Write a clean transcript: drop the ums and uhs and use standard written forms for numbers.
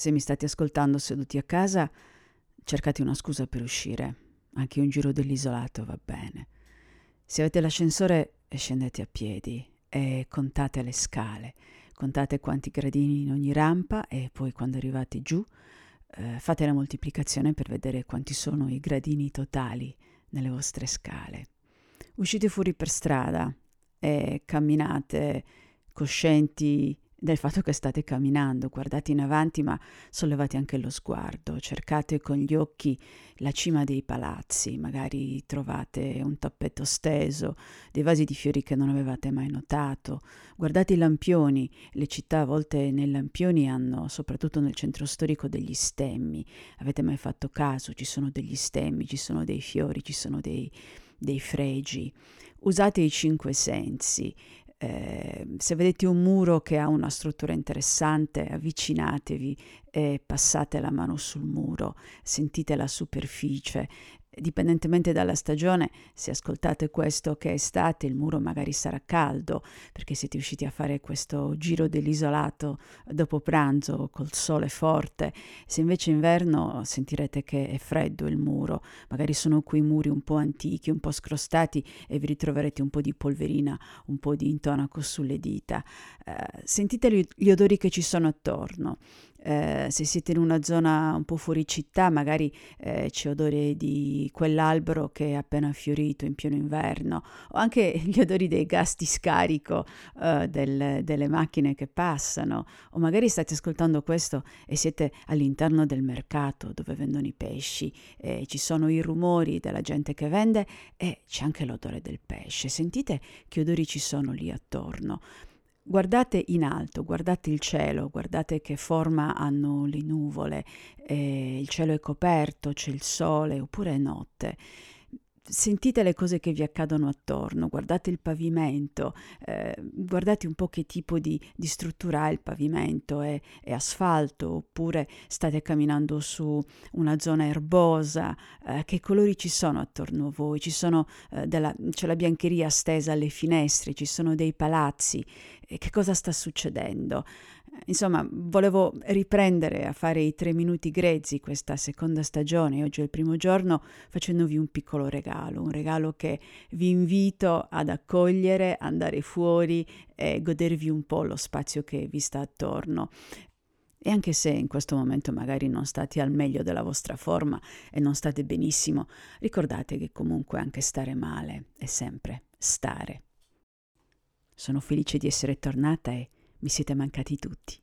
Se mi state ascoltando seduti a casa, cercate una scusa per uscire. Anche un giro dell'isolato va bene. Se avete l'ascensore, scendete a piedi e contate le scale. Contate quanti gradini in ogni rampa e poi quando arrivate giù fate la moltiplicazione per vedere quanti sono i gradini totali nelle vostre scale. Uscite fuori per strada e camminate coscienti del fatto che state camminando, guardate in avanti ma sollevate anche lo sguardo, cercate con gli occhi la cima dei palazzi, magari trovate un tappeto steso, dei vasi di fiori che non avevate mai notato, guardate i lampioni, le città a volte nei lampioni hanno, soprattutto nel centro storico, degli stemmi, avete mai fatto caso? Ci sono degli stemmi, ci sono dei fiori, ci sono dei fregi, usate i 5 sensi. Se vedete un muro che ha una struttura interessante, avvicinatevi e passate la mano sul muro, sentite la superficie. Dipendentemente dalla stagione, se ascoltate questo che è estate, il muro magari sarà caldo perché siete riusciti a fare questo giro dell'isolato dopo pranzo col sole forte. Se invece è inverno, sentirete che è freddo il muro, magari sono quei muri un po' antichi, un po' scrostati e vi ritroverete un po' di polverina, un po' di intonaco sulle dita. Sentite gli odori che ci sono attorno. Se siete in una zona un po' fuori città, magari c'è odore di quell'albero che è appena fiorito in pieno inverno, o anche gli odori dei gas di scarico delle macchine che passano, o magari state ascoltando questo e siete all'interno del mercato dove vendono i pesci, ci sono i rumori della gente che vende e c'è anche l'odore del pesce. Sentite che odori ci sono lì attorno. Guardate in alto, guardate il cielo, guardate che forma hanno le nuvole, il cielo è coperto, c'è il sole oppure è notte. Sentite le cose che vi accadono attorno, guardate il pavimento, guardate un po' che tipo di struttura ha il pavimento, è asfalto oppure state camminando su una zona erbosa, che colori ci sono attorno a voi, c'è la biancheria stesa alle finestre, ci sono dei palazzi, che cosa sta succedendo? Insomma, volevo riprendere a fare i 3 minuti grezzi questa seconda stagione, oggi è il primo giorno, facendovi un piccolo regalo, un regalo che vi invito ad accogliere, andare fuori e godervi un po' lo spazio che vi sta attorno. E anche se in questo momento magari non state al meglio della vostra forma e non state benissimo, ricordate che comunque anche stare male è sempre stare. Sono felice di essere tornata e mi siete mancati tutti.